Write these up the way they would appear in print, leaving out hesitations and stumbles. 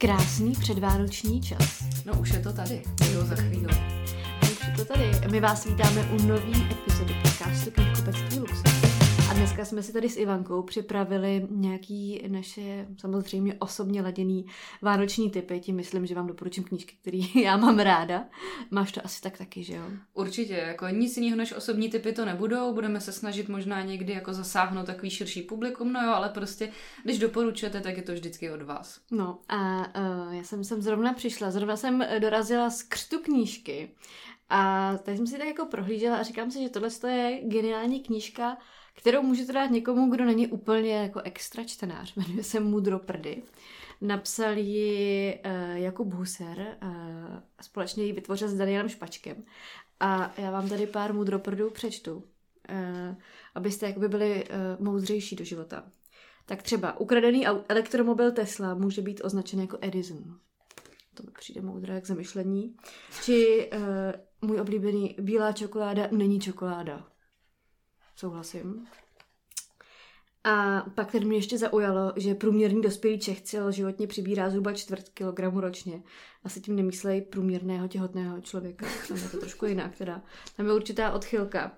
Krásný předvánoční čas. No už je to tady, jo, za chvíli. Už je to tady. My vás vítáme u nový epizody podcastu Knihkupectví Luxor. A dneska jsme si tady s Ivankou připravili nějaký naše samozřejmě osobně laděný vánoční tipy. Tím myslím, že vám doporučím knížky, které já mám ráda. Máš to asi tak taky, že jo? Určitě, jako nic jiného než osobní tipy to nebudou. Budeme se snažit možná někdy jako zasáhnout takový širší publikum, no jo, ale prostě, když doporučujete, tak je to vždycky od vás. No a já jsem sem zrovna jsem dorazila z křtu knížky. A tady jsem si tak jako prohlížela a říkám si, že tohle je geniální knížka, kterou můžete dát někomu, kdo není úplně jako extra čtenář. Jmenuje se Mudroprdy. Napsal ji Jakub Hussar a společně ji vytvořil s Danielem Špačkem. A já vám tady pár mudroprdů přečtu, abyste jakoby byli moudřejší do života. Tak třeba ukradený elektromobil Tesla může být označen jako Edison. To mi přijde moudré k zamyšlení. Či můj oblíbený bílá čokoláda není čokoláda. Souhlasím. A pak tedy mě ještě zaujalo, že průměrný dospělý Čech celoživotně přibírá zhruba 4 kilogramu ročně. Asi tím nemyslej průměrného těhotného člověka. Tam je to trošku jinak teda. Tam je určitá odchylka.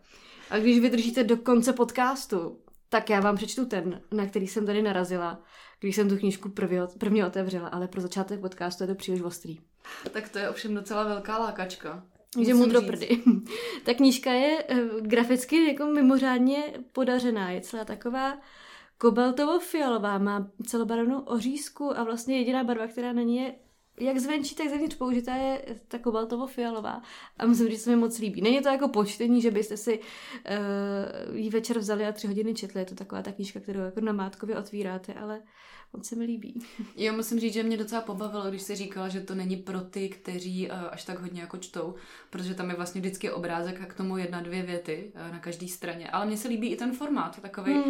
A když vydržíte do konce podcastu, tak já vám přečtu ten, na který jsem tady narazila, když jsem tu knížku prvně otevřela, ale pro začátek podcastu je to příliš ostrý. Tak to je ovšem docela velká lákačka. Takže Mudroprdy. Ta knížka je graficky jako mimořádně podařená. Je celá taková kobaltovo-fialová, má celobarevnou ořízku a vlastně jediná barva, která na ní je jak zvenčí, tak zevnitř použitá, je ta kobaltovo-fialová. A myslím, že se mi moc líbí. Není to jako počtení, že byste si ji večer vzali a 3 hodiny četli. Je to taková ta knížka, kterou jako namátkově otvíráte, ale on se mi líbí. Jo, musím říct, že mě docela pobavilo, když jsi říkala, že to není pro ty, kteří až tak hodně jako čtou, protože tam je vlastně vždycky obrázek a k tomu 1-2 věty na každé straně. Ale mně se líbí i ten formát, takovej...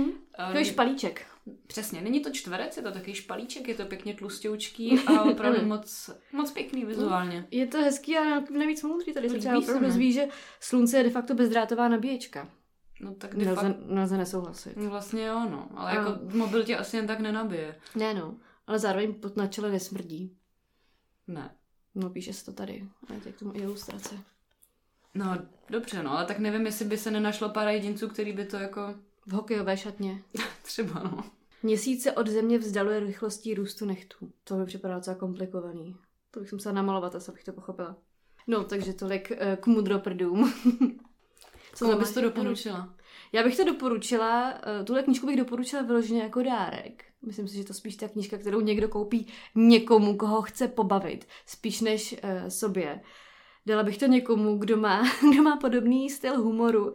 To je špalíček. Přesně, není to čtverec, je to takový špalíček, je to pěkně tlustěučký a opravdu moc pěkný vizuálně. Je to hezký a navíc moudrý, tady se třeba opravdu dozví, že slunce je de facto bezdrátová nabíječka. No tak nelze nesouhlasit. Vlastně jo, no. Ale jako mobil tě asi jen tak nenabije. Ne, no. Ale zároveň pot na čele nesmrdí. Ne. No, píše se to tady. Ale to je k tomu ilustrace. No, dobře, no. Ale tak nevím, jestli by se nenašlo pár jedinců, který by to jako... V hokejové šatně. Třeba, no. Měsíc se od země vzdaluje rychlostí růstu nechtů. To mi připadá docela komplikovaný. To bych musela namalovat, asi bych to pochopila. No, takže tolik k mudroprdům. Co bys to doporučila? Já bych to doporučila, tuhle knížku bych doporučila vyloženě jako dárek. Myslím si, že to spíš ta knížka, kterou někdo koupí někomu, koho chce pobavit, spíš než sobě. Dala bych to někomu, kdo má podobný styl humoru,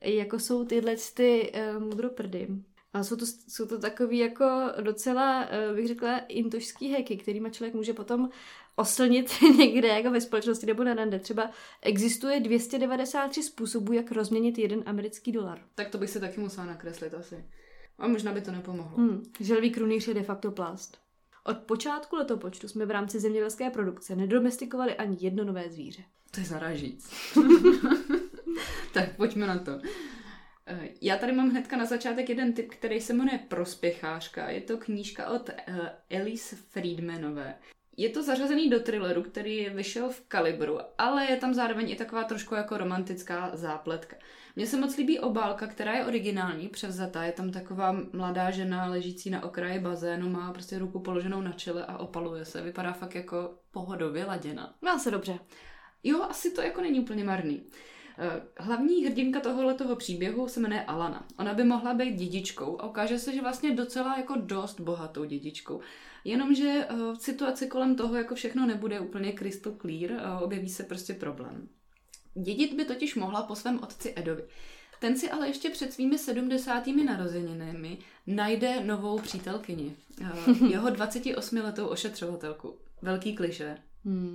jako jsou tyhle ty mudroprdy. A jsou to takový jako docela, bych řekla, intošský hacky, kterýma člověk může potom oslnit někde jako ve společnosti nebo na rande. Třeba existuje 293 způsobů, jak rozměnit $1. Tak to bych se taky musela nakreslit asi. A možná by to nepomohlo. Želvý krunýř je de facto plast. Od počátku letopočtu jsme v rámci zemědělské produkce nedomestikovali ani jedno nové zvíře. To je zarážíc. Tak pojďme na to. Já tady mám hnedka na začátek jeden tip, který se jmenuje Prospěchářka. Je to knížka od Elyse Friedmanové. Je to zařazený do thrilleru, který vyšel v Kalibru, ale je tam zároveň i taková trošku jako romantická zápletka. Mně se moc líbí obálka, která je originální, převzatá. Je tam taková mladá žena ležící na okraji bazénu, má prostě ruku položenou na čele a opaluje se. Vypadá fakt jako pohodově laděna. Má se dobře. Jo, asi to jako není úplně marný. Hlavní hrdinka tohoto příběhu se jmenuje Alana. Ona by mohla být dědičkou a ukáže se, že vlastně docela jako dost bohatou dědičkou. Jenomže situace kolem toho jako všechno nebude úplně crystal clear, objeví se prostě problém. Dědit by totiž mohla po svém otci Edovi. Ten si ale ještě před svými 70. narozeninami najde novou přítelkyni. Jeho 28letou ošetřovatelku. Velký klišé.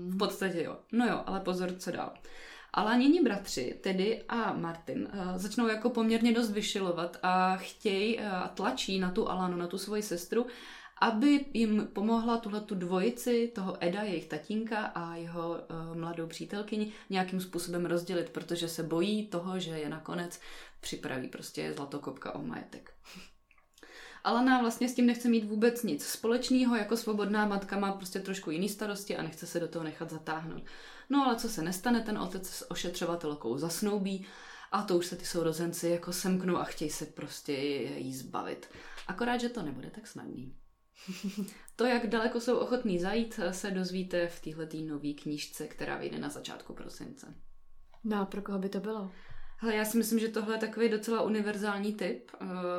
V podstatě jo. No jo, ale pozor, co dál. Alaněni bratři, Teddy a Martin, začnou jako poměrně dost vyšilovat a chtějí a tlačí na tu Alanu, na tu svoji sestru, aby jim pomohla tuhletu dvojici, toho Eda, jejich tatínka a jeho mladou přítelkyni nějakým způsobem rozdělit, protože se bojí toho, že je nakonec připraví prostě zlatokopka o majetek. Alana vlastně s tím nechce mít vůbec nic společného, jako svobodná matka má prostě trošku jiný starosti a nechce se do toho nechat zatáhnout. No ale co se nestane, ten otec s ošetřovatelkou zasnoubí a to už se ty sourozenci jako semknou a chtějí se prostě jí zbavit. Akorát, že to nebude tak snadný. To, jak daleko jsou ochotní zajít, se dozvíte v téhletý nový knížce, která vyjde na začátku prosince. No a pro koho by to bylo? Hele, já si myslím, že tohle je takový docela univerzální tip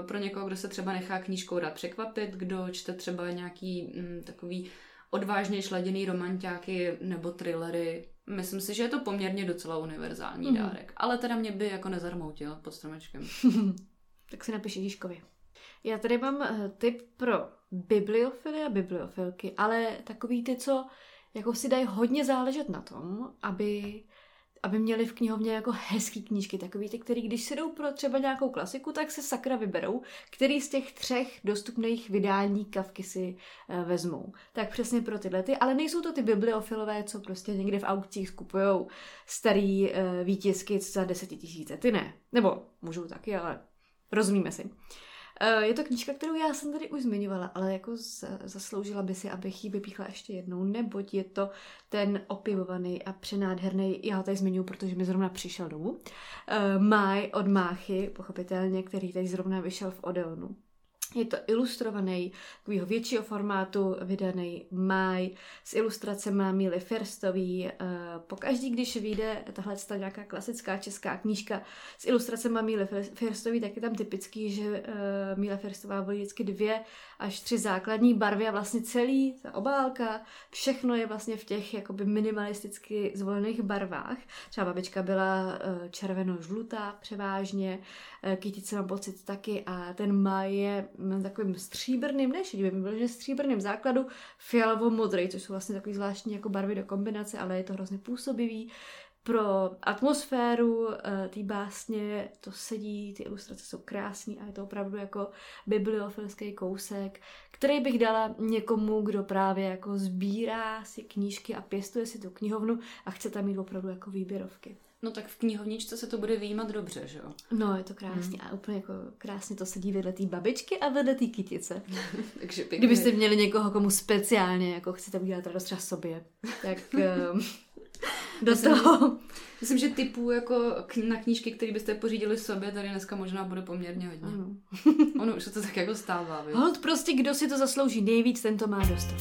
pro někoho, kdo se třeba nechá knížkou rád překvapit, kdo čte třeba nějaký takový odvážně šladěný romanťáky nebo thrillery. Myslím si, že je to poměrně docela univerzální dárek. Ale teda mě by jako nezarmoutil pod stromečkem. Tak si napiš Ježíškovi. Já tady mám tip pro bibliofily a bibliofilky, ale takový ty, co jako si dají hodně záležet na tom, aby měli v knihovně jako hezký knížky, takový ty, který když si jdou pro třeba nějakou klasiku, tak se sakra vyberou, který z těch 3 dostupných vydání Kafky si vezmou. Tak přesně pro tyhle ty, ale nejsou to ty bibliofilové, co prostě někde v aukcích skupujou starý výtisky za 10 000, ty ne. Nebo můžou taky, ale rozumíme si. Je to knížka, kterou já jsem tady už zmiňovala, ale jako zasloužila by si, abych ji vypíchla ještě jednou, neboť je to ten opivovaný a přenádherný, já ho tady zmiňuji, protože mi zrovna přišel domů, Máj od Máchy, pochopitelně, který tady zrovna vyšel v Odeonu. Je to ilustrovaný, takovýho většího formátu, vydaný Máj, s ilustracemi Míly Fürstový. Pokaždý, když vyjde tahle nějaká klasická česká knížka s ilustracemi Míly Fürstový, tak je tam typický, že Míla Fürstová volí vždycky 2 až 3 základní barvy a vlastně celý, ta obálka, všechno je vlastně v těch jakoby minimalisticky zvolených barvách. Třeba babička byla červeno-žlutá převážně, kytice mám pocit taky a ten Máj je takovým stříbrným, ne šedivým, protože stříbrným základu fialovo-modrý, což jsou vlastně takový zvláštní jako barvy do kombinace, ale je to hrozně působivý pro atmosféru té básně, to sedí, ty ilustrace jsou krásné a je to opravdu jako bibliofilský kousek, který bych dala někomu, kdo právě jako sbírá si knížky a pěstuje si tu knihovnu a chce tam mít opravdu jako výběrovky. No tak v knihovničce se to bude vyjímat dobře, že jo? No, je to krásný a úplně jako krásně to sedí vedle té babičky a vedle té kytice. Takže pěkně. Kdybyste měli někoho, komu speciálně jako chcete udělat radost třeba sobě, tak Myslím, že typů jako na knížky, které byste pořídili sobě, tady dneska možná bude poměrně hodně. Ano. Ono už se to tak jako stává, víš? Holt prostě, kdo si to zaslouží nejvíc, ten to má dostat.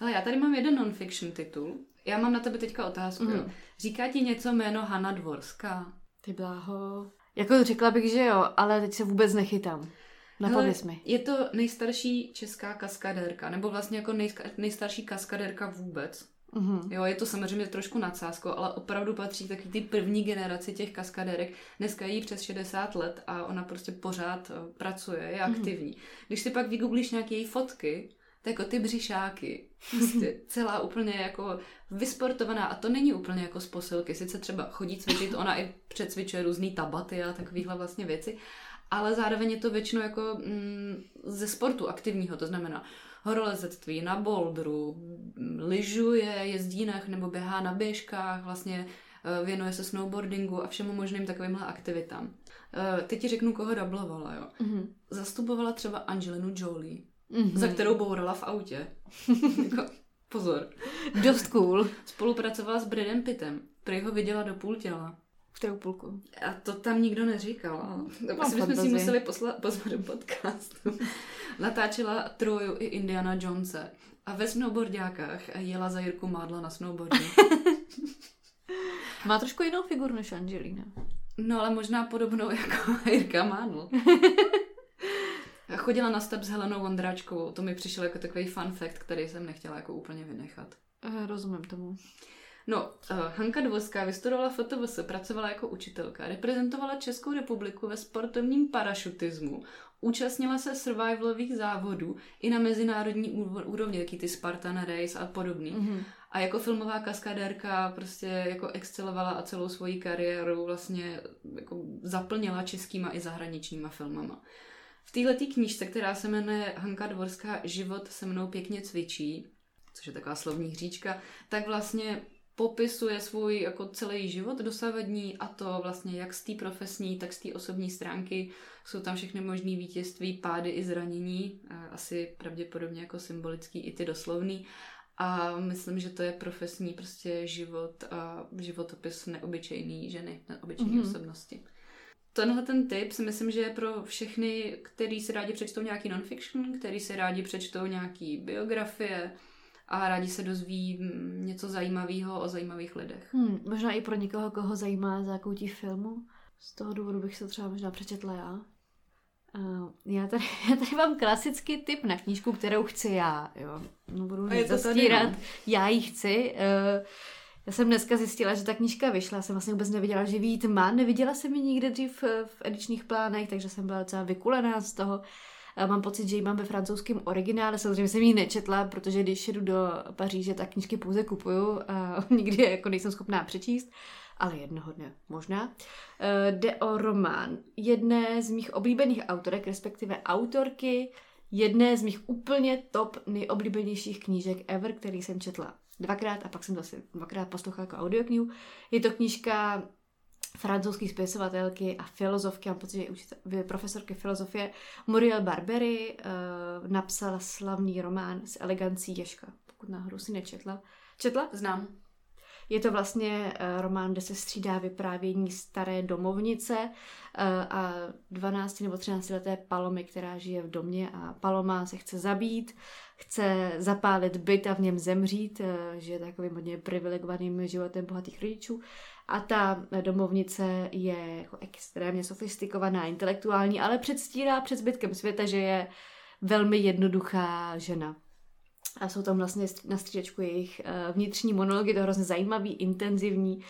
Ale já tady mám jeden non-fiction titul. Já mám na tebe teďka otázku. Jo. Říká ti něco jméno Hanka Dvorská? Ty bláho. Jako řekla bych, že jo, ale teď se vůbec nechytám. Napověz mi. Je to nejstarší česká kaskadérka, nebo vlastně jako nejstarší kaskadérka vůbec. Jo, je to samozřejmě trošku nadsázkou, ale opravdu patří taky ty první generaci těch kaskadérek. Dneska je jí přes 60 let a ona prostě pořád pracuje, je aktivní. Když si pak vygooglíš nějaké její fotky, tak jako ty břišáky, prostě celá úplně jako vysportovaná a to není úplně jako z posilky, sice třeba chodí cvičit, ona i přecvičuje různý tabaty a takovýhle vlastně věci, ale zároveň je to většinou jako ze sportu aktivního, to znamená horolezectví, na bouldru, lyžuje, jezdí nebo běhá na běžkách, vlastně věnuje se snowboardingu a všemu možným takovýmhle aktivitám. Teď ti řeknu, koho dublovala, jo. Zastupovala třeba Angelinu Jolie. Za kterou bourala v autě. Pozor. Dost cool. Spolupracovala s Bradem Pittem. Prý ho viděla do půl těla. V kterou půlku? A to tam nikdo neříkal. Asi bychom si museli pozvat do podcastu. Natáčela Troju i Indiana Jonese. A ve snowboardiákách jela za Jirku Mádla na snowboardě. Má trošku jinou figuru než Angelina. No ale možná podobnou jako Jirka Mádl. Chodila na step s Helenou Vondráčkovou, to mi přišel jako takový fun fact, který jsem nechtěla jako úplně vynechat. Rozumím tomu. No, Hanka Dvorská vystudovala FTVS, pracovala jako učitelka, reprezentovala Českou republiku ve sportovním parašutismu, účastnila se survivalových závodů i na mezinárodní úrovni, taky ty Spartan Race a podobný. A jako filmová kaskadérka prostě jako excelovala a celou svoji kariéru vlastně jako zaplnila českýma i zahraničníma filmama. V této knížce, která se jmenuje Hanka Dvorská Život se mnou pěkně cvičí, což je taková slovní hříčka, tak vlastně popisuje svůj jako celý život dosavadní, a to vlastně jak z té profesní, tak z té osobní stránky. Jsou tam všechny možný vítězství, pády i zranění, asi pravděpodobně jako symbolický i ty doslovný. A myslím, že to je profesní prostě život a životopis neobyčejný ženy, neobyčejné osobnosti. Tenhle ten tip si myslím, že je pro všechny, kteří si rádi přečtou nějaký non-fiction, kteří si rádi přečtou nějaký biografie a rádi se dozví něco zajímavého o zajímavých lidech. Možná i pro někoho, koho zajímá zákoutí filmu. Z toho důvodu bych se třeba možná přečetla já. Já tady mám klasický tip na knížku, kterou chci já. Jo. No, budu zastírat. Já ji chci. Já jsem dneska zjistila, že ta knížka vyšla. Já jsem vlastně vůbec nevěděla, že ji má. Neviděla jsem ji nikde dřív v edičních plánech, takže jsem byla docela vykulená z toho. Mám pocit, že ji mám ve francouzském originále. Samozřejmě jsem ji nečetla, protože když jedu do Paříže, tak knížky pouze kupuju a nikdy jako nejsem schopná přečíst. Ale jednoho dne možná. Jde o román jedné z mých oblíbených autorek, respektive autorky, jedné z mých úplně top nejoblíbenějších knížek ever, který jsem četla dvakrát a pak jsem to asi dvakrát poslouchala jako audioknihu. Je to knížka francouzské spisovatelky a filozofky, mám pocit, že je profesorky filozofie, Muriel Barbery, napsala slavný román s Elegancí Ježka, pokud náhodou si nečetla. Četla? Znám. Je to vlastně román, kde se střídá vyprávění staré domovnice a 12 nebo 13 leté Palomy, která žije v domě, a Paloma se chce zabít, chce zapálit byt a v něm zemřít, žije takovým hodně privilegovaným životem bohatých rodičů. A ta domovnice je jako extrémně sofistikovaná, intelektuální, ale předstírá před zbytkem světa, že je velmi jednoduchá žena. A jsou tam vlastně na střídačku jejich vnitřní monology, to je hrozně zajímavý, intenzivní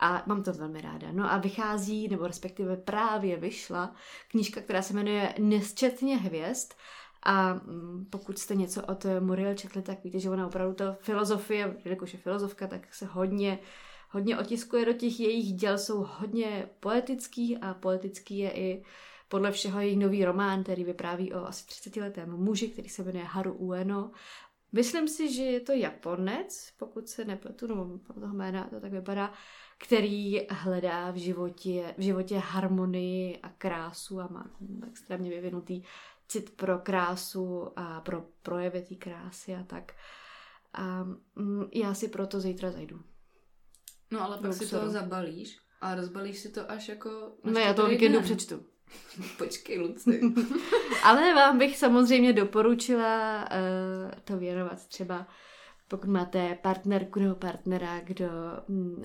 a mám to velmi ráda. No a vychází, nebo respektive právě vyšla knížka, která se jmenuje Nesčetně hvězd, a pokud jste něco od Muriel četli, tak víte, že ona opravdu ta filozofie, jelikož je filozofka, tak se hodně otiskuje do těch jejich děl, jsou hodně poetický a poetický je i podle všeho jejich nový román, který vypráví o asi 30-letém muži, který se jmenuje Haru Ueno. Myslím si, že je to Japonec, pokud se nepletu, nebo podle toho jména to tak vypadá, který hledá v životě harmonii a krásu a má extrémně vyvinutý cit pro krásu a pro projevy té krásy a tak. A já si proto zítra zajdu. No ale pak si to zabalíš a rozbalíš si to až jako... No já to o víkendu přečtu. Počkej, Luci. Ale vám bych samozřejmě doporučila to věnovat třeba, pokud máte partnerku nebo partnera, kdo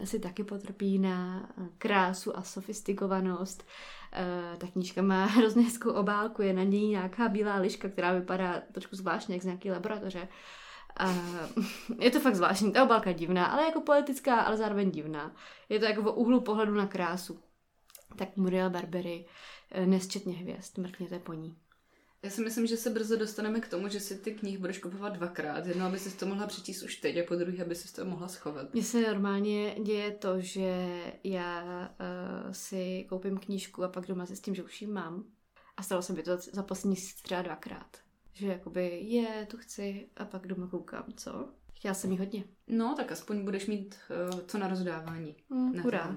si taky potrpí na krásu a sofistikovanost. Ta knížka má hrozně hezkou obálku, je na něj nějaká bílá liška, která vypadá trošku zvláštně, jak z nějaké laboratoře. Je to fakt zvláštní, ta obálka je divná, ale jako politická, ale zároveň divná. Je to jako v úhlu pohledu na krásu. Tak Muriel Barbery, Nesčetně hvězd, mrkněte po ní. Já si myslím, že se brzo dostaneme k tomu, že si ty knihy budeš kupovat dvakrát. Jedno, aby si to mohla přečíst už teď, a po druhé, aby si to mohla schovat. Mně se normálně děje to, že já si koupím knížku a pak doma se s tím, že už ji mám. A stalo se mi to za poslední třeba dvakrát. Že jakoby tu chci a pak doma koukám, co? Chtěla jsem ji hodně. No, tak aspoň budeš mít co na rozdávání. Hurá.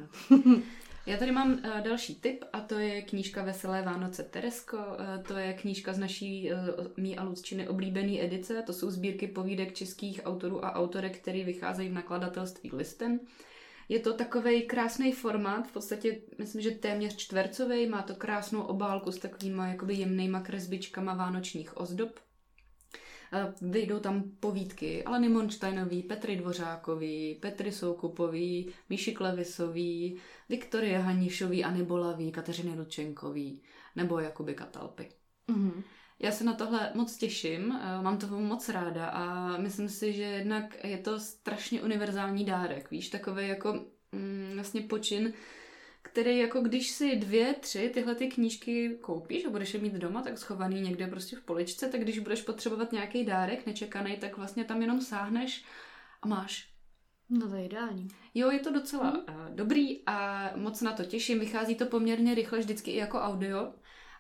Já tady mám další tip a to je knížka Veselé Vánoce Terezko. To je knížka z naší mý a Lucčiny oblíbený edice. To jsou sbírky povídek českých autorů a autorek, které vycházejí v nakladatelství Listem. Je to takovej krásný formát, v podstatě myslím, že téměř čtvercový. Má to krásnou obálku s takovýma jakoby jemnýma kresbičkama vánočních ozdob. Vyjdou tam povídky Alany Monštajnový, Petry Dvořákový, Petry Soukupový, Míši Klevisový, Viktorie Hanišový, Anny Bolavý, Kateřiny Lučenkový nebo Jakuby Katalpy. Mm-hmm. Já se na tohle moc těším, mám toho moc ráda a myslím si, že jednak je to strašně univerzální dárek, víš, takový jako vlastně počin, který jako když si 2, 3 tyhle ty knížky koupíš a budeš je mít doma, tak schovaný někde prostě v poličce, tak když budeš potřebovat nějaký dárek nečekaný, tak vlastně tam jenom sáhneš a máš. No to je ideální. Jo, je to docela dobrý a moc na to těším. Vychází to poměrně rychle, vždycky i jako audio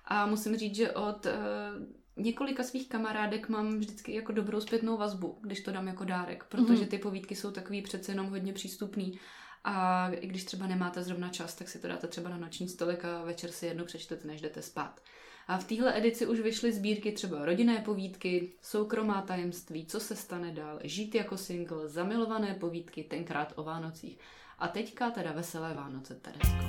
a musím říct, že od několika svých kamarádek mám vždycky jako dobrou zpětnou vazbu, když to dám jako dárek, protože ty povídky jsou takový přece jenom hodně přístupný. A i když třeba nemáte zrovna čas, tak si to dáte třeba na noční stolek a večer si jednu přečtete, než jdete spát. A v téhle edici už vyšly sbírky třeba rodinné povídky, soukromá tajemství, co se stane dál, žít jako single, zamilované povídky, tenkrát o Vánocích. A teďka teda Veselé Vánoce, Terezko.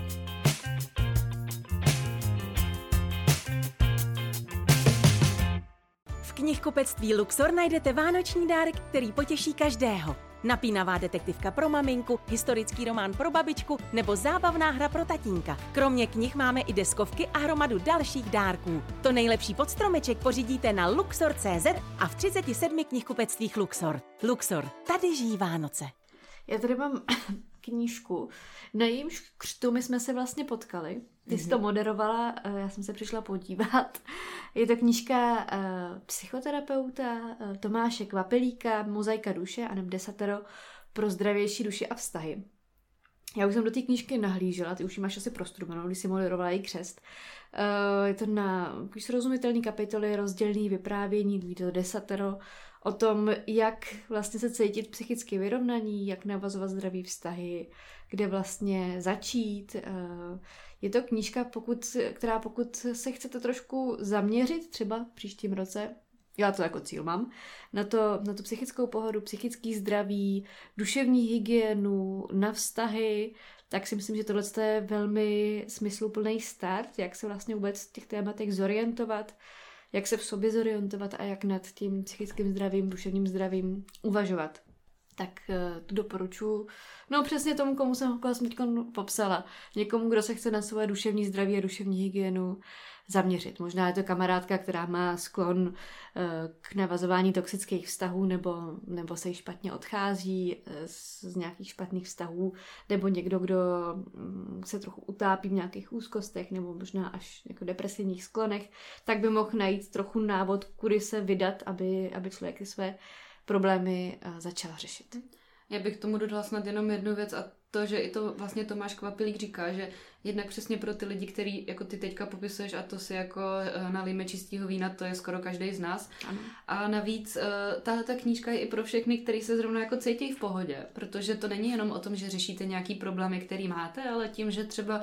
V knihkupectví Luxor najdete vánoční dárek, který potěší každého. Napínavá detektivka pro maminku, historický román pro babičku nebo zábavná hra pro tatínka. Kromě knih máme i deskovky a hromadu dalších dárků. To nejlepší pod stromeček pořídíte na Luxor.cz a v 37 knihkupectvích Luxor. Luxor, tady žijí Vánoce. Já tady mám knížku, na jejímž křtu my jsme se vlastně potkali. Ty jsi to moderovala, já jsem se přišla podívat. Je to knížka psychoterapeuta Tomáše Kvapilíka, Mozaika duše a nebo Desatero pro zdravější duši a vztahy. Já už jsem do té knížky nahlížela, ty už ji máš asi prostudovanou, když si moderovala její křest. Je to na srozumitelné kapitoly, rozdělené vyprávění, kdy to Desatero, o tom, jak vlastně se cítit psychicky vyrovnaní, jak navazovat zdravý vztahy, kde vlastně začít. Je to knížka, pokud se chcete trošku zaměřit, třeba příštím roce, já to jako cíl mám, na tu psychickou pohodu, psychický zdraví, duševní hygienu, na vztahy, tak si myslím, že tohle je velmi smysluplný start, jak se vlastně vůbec v těch tématech zorientovat, jak se v sobě zorientovat a jak nad tím psychickým zdravím, duševním zdravím uvažovat. Tak to doporučuji. No přesně tomu, komu jsem teď popsala. Někomu, kdo se chce na svoje duševní zdraví a duševní hygienu zaměřit. Možná je to kamarádka, která má sklon k navazování toxických vztahů nebo se jí špatně odchází z nějakých špatných vztahů, nebo někdo, kdo se trochu utápí v nějakých úzkostech nebo možná až jako depresivních sklonech, tak by mohl najít trochu návod, kudy se vydat, aby člověk ty své problémy začala řešit. Já bych tomu dodala snad jenom jednu věc a to, že i to vlastně Tomáš Kvapilík říká, že jednak přesně pro ty lidi, který jako ty teďka popisuješ a to si jako nalijeme čistého vína, to je skoro každý z nás. Ano. A navíc tahleta knížka je i pro všechny, kteří se zrovna jako cítí v pohodě, protože to není jenom o tom, že řešíte nějaký problémy, který máte, ale tím, že třeba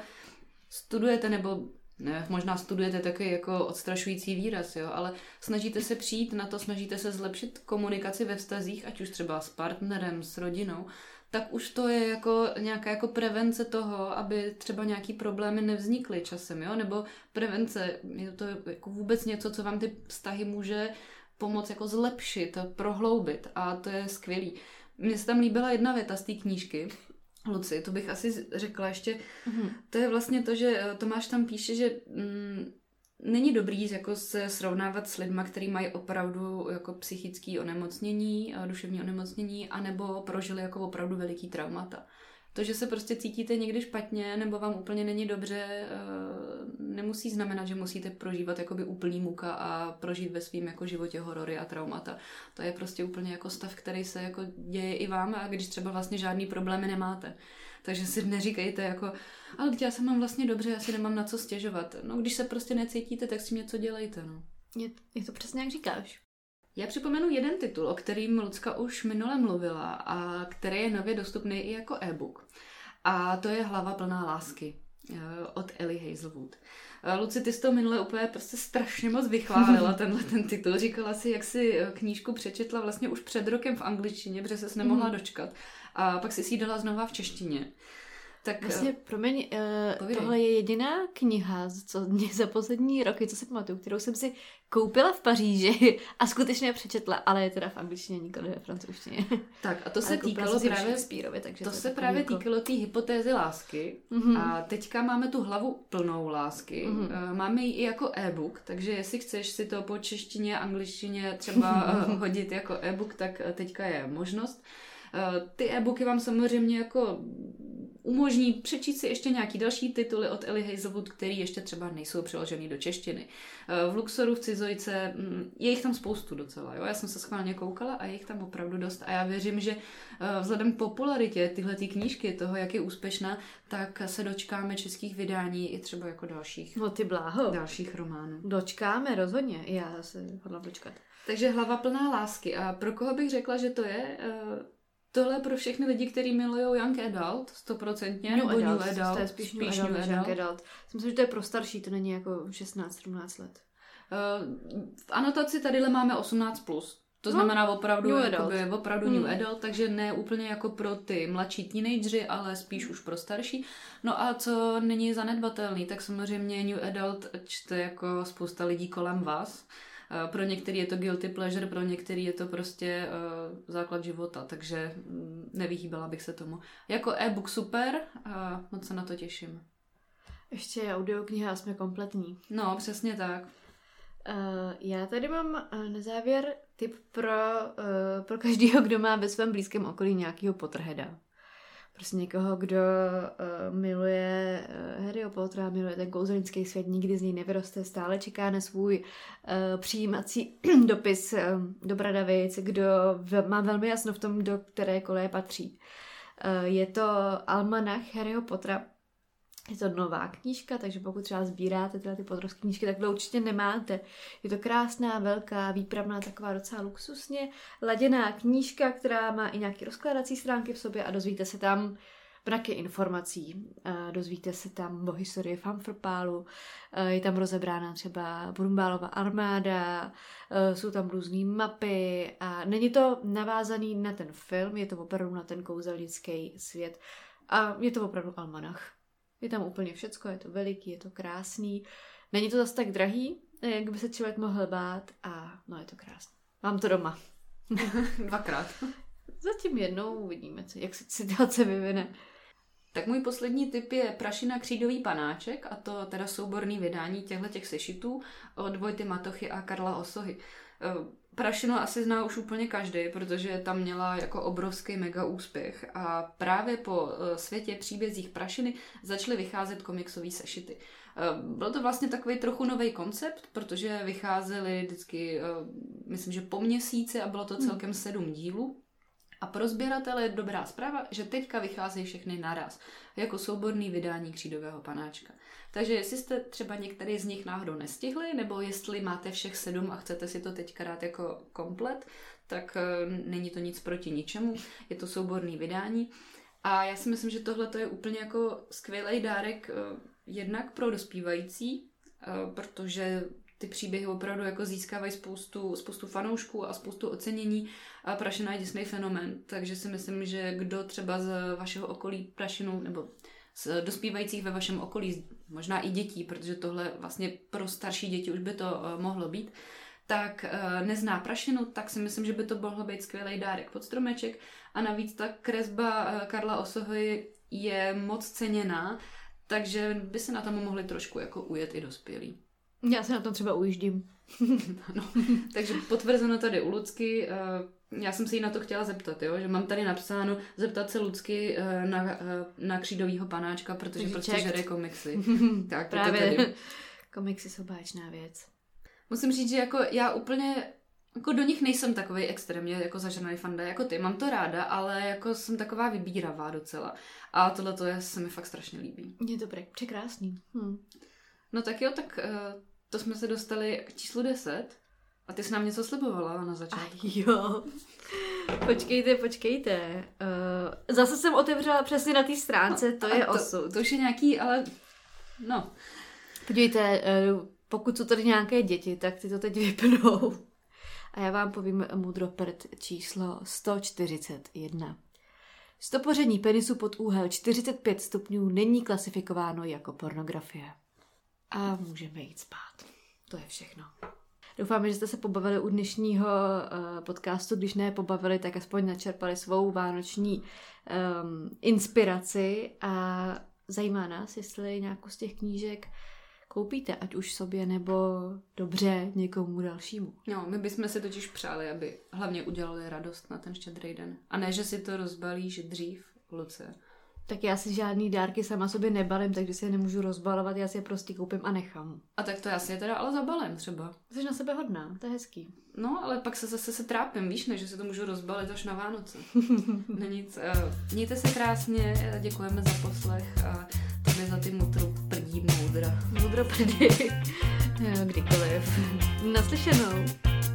studujete nebo ne, možná studujete taky jako odstrašující výraz, jo, ale snažíte se přijít na to, snažíte se zlepšit komunikaci ve vztazích, ať už třeba s partnerem, s rodinou, tak už to je jako nějaká jako prevence toho, aby třeba nějaký problémy nevznikly časem, jo, nebo prevence, je to jako vůbec něco, co vám ty vztahy může pomoct jako zlepšit, prohloubit a to je skvělý. Mně se tam líbila jedna věta z té knížky, Luci, to bych asi řekla ještě, to je vlastně to, že Tomáš tam píše, že není dobrý jako se srovnávat s lidma, který mají opravdu jako psychické onemocnění, duševní onemocnění, anebo prožili jako opravdu veliký traumata. To, že se prostě cítíte někdy špatně, nebo vám úplně není dobře, nemusí znamenat, že musíte prožívat jakoby úplný muka a prožít ve svým jako životě horory a traumata. To je prostě úplně jako stav, který se jako děje i vám, a když třeba vlastně žádný problémy nemáte. Takže si neříkejte jako, ale já se mám vlastně dobře, já si nemám na co stěžovat. No, když se prostě necítíte, tak si něco dělejte, no. Je to přesně, jak říkáš. Já připomenu jeden titul, o kterým Lucka už minule mluvila a který je nově dostupný i jako e-book. A to je Hlava plná lásky od Ali Hazelwood. Luci, ty jsi to minule úplně prostě strašně moc vychválila ten titul. Říkala si, jak si knížku přečetla vlastně už před rokem v angličtině, protože ses nemohla dočkat. A pak si ji dala znova v češtině. Tak, vlastně, promiň, tohle je jediná kniha za poslední roky, co si pamatuju, kterou jsem si koupila v Paříži a skutečně přečetla, ale je teda v angličtině, nikoli ve francouzštině. Tak a to se týkalo právě té hypotézy lásky a teďka máme tu Hlavu plnou lásky, máme ji i jako e-book, takže jestli chceš si to po češtině, angličtině třeba hodit jako e-book, tak teďka je možnost. Ty e-booky vám samozřejmě jako umožní přečíst si ještě nějaký další tituly od Ali Hazelwood, který ještě třeba nejsou přeložený do češtiny. V Luxoru, v Cizojce, je jich tam spoustu docela. Jo? Já jsem se schválně koukala a je jich tam opravdu dost. A já věřím, že vzhledem k popularitě tyhle knížky, toho, jak je úspěšná, tak se dočkáme českých vydání i třeba jako dalších. No ty bláho. Dalších románů. Dočkáme rozhodně. Já se hodlám dočkat. Takže Hlava plná lásky. A pro koho bych řekla, že to je? Tohle pro všechny lidi, kteří milují Young Adult, 100%, nebo New Adult. To je spíš New Adult než Young Adult. Myslím, že to je pro starší, to není jako 16-17 let. V anotaci tadyhle máme 18+. To znamená opravdu New Adult, takže ne úplně jako pro ty mladší teenageři, ale spíš už pro starší. No a co není zanedbatelný, tak samozřejmě New Adult čte jako spousta lidí kolem vás. Pro některý je to guilty pleasure, pro některý je to prostě základ života, takže nevyhýbala bych se tomu. Jako e-book super a moc se na to těším. Ještě je audiokniha, jsme kompletní. No, přesně tak. Já tady mám na závěr tip pro každého, kdo má ve svém blízkém okolí nějakého potrheda. Prostě někoho, kdo miluje Harryho Pottera, miluje ten kouzelnický svět, nikdy z něj nevyroste, stále čeká na svůj přijímací dopis do Bradavic, kdo má velmi jasno v tom, do které koleje patří. Je to Almanach Harryho Pottera, je to nová knížka, takže pokud třeba sbíráte tyhle ty potrovské knížky, tak to určitě nemáte. Je to krásná, velká, výpravná, taková docela luxusně laděná knížka, která má i nějaké rozkládací stránky v sobě a dozvíte se tam braky informací. Dozvíte se tam o historii Fanfrpálu, je tam rozebrána třeba Brumbálova armáda, jsou tam různé mapy a není to navázaný na ten film, je to opravdu na ten kouzelnický svět a je to opravdu almanach. Je tam úplně všecko, je to veliký, je to krásný. Není to zase tak drahý, jak by se člověk mohl bát a no je to krásné. Mám to doma. 2krát. Zatím jednou uvidíme, jak se situace vyvine. Tak můj poslední tip je Prašina: Křídový panáček a to teda souborný vydání těchto sešitů od Vojty Matochy a Karla Osohy. Prašinu asi zná už úplně každý, protože tam měla jako obrovský mega úspěch a právě po světě příbězích Prašiny začaly vycházet komiksové sešity. Byl to vlastně takový trochu nový koncept, protože vycházely vždycky, myslím, že po měsíci a bylo to celkem 7 dílů. A pro sběratele je dobrá zpráva, že teďka vycházejí všechny naraz, jako souborný vydání Křídového panáčka. Takže jestli jste třeba některý z nich náhodou nestihli, nebo jestli máte všech 7 a chcete si to teďka dát jako komplet, tak není to nic proti ničemu, je to souborný vydání. A já si myslím, že tohle je úplně jako skvělý dárek jednak pro dospívající, protože ty příběhy opravdu jako získávají spoustu fanoušků a spoustu ocenění a Prašina je děsný fenomén, takže si myslím, že kdo třeba z vašeho okolí Prašinu nebo z dospívajících ve vašem okolí, možná i dětí, protože tohle vlastně pro starší děti už by to mohlo být, tak nezná Prašinu, tak si myslím, že by to mohlo být skvělý dárek pod stromeček a navíc ta kresba Karla Osohy je moc ceněná, takže by se na tom mohli trošku jako ujet i dospělí. Já se na tom třeba ujíždím. No, takže potvrzeno tady u Lucky. Já jsem se jí na to chtěla zeptat, jo? Že mám tady napsáno zeptat se Lucky na Křídovýho panáčka, protože prostě žere komiksy. Tak, právě tady. Komiksy jsou báječná věc. Musím říct, že jako já úplně jako do nich nejsem takovej extrémně jako zažraný fanda jako ty. Mám to ráda, ale jako jsem taková vybíravá docela. A tohleto se mi fakt strašně líbí. Je to překrásný. No tak jo, tak to jsme se dostali k číslu 10 a ty jsi nám něco slibovala na začátku. Aj jo, počkejte. Zase jsem otevřela přesně na té stránce, no, to je osud. To už je nějaký, ale no. Podívejte, pokud jsou tady nějaké děti, tak ty to teď vypnou. A já vám povím Mudroprd číslo 141. Stopoření penisu pod úhel 45 stupňů není klasifikováno jako pornografie. A můžeme jít spát. To je všechno. Doufám, že jste se pobavili u dnešního podcastu. Když ne pobavili, tak aspoň načerpali svou vánoční inspiraci. A zajímá nás, jestli nějakou z těch knížek koupíte, ať už sobě nebo dobře někomu dalšímu. No, my bychom si totiž přáli, aby hlavně udělali radost na ten štědrý den. A ne, že si to rozbalíš dřív, Luce. tak já si žádný dárky sama sobě nebalím, takže si je nemůžu rozbalovat, já si je prostě koupím a nechám. A tak to já si je teda ale zabalím třeba. Jsi na sebe hodná, to je hezký. No, ale pak se zase se trápím, víš, ne, že si to můžu rozbalit až na Vánoce. No nic, mějte se krásně, děkujeme za poslech a tobě za ty mudroprdy moudra. Mudroprdy, kdykoliv. Naslyšenou.